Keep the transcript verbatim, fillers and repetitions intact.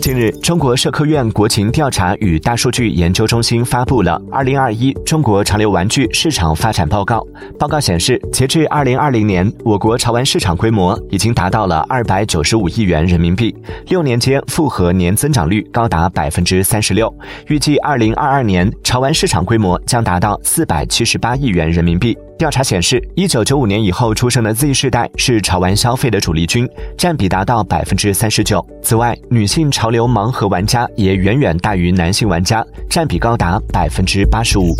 近日，中国社科院国情调查与大数据研究中心发布了《二零二一中国潮流玩具市场发展报告》。报告显示，截至二零二零年，我国潮玩市场规模已经达到了二百九十五亿元人民币，六年间复合年增长率高达百分之三十六。预计二零二二年潮玩市场规模将达到四百七十八亿元人民币。调查显示，一九九五年以后出生的 Z 世代是潮玩消费的主力军，占比达到百分之三十九。此外，女性潮流盲盒玩家也远远大于男性玩家，占比高达百分之八十五。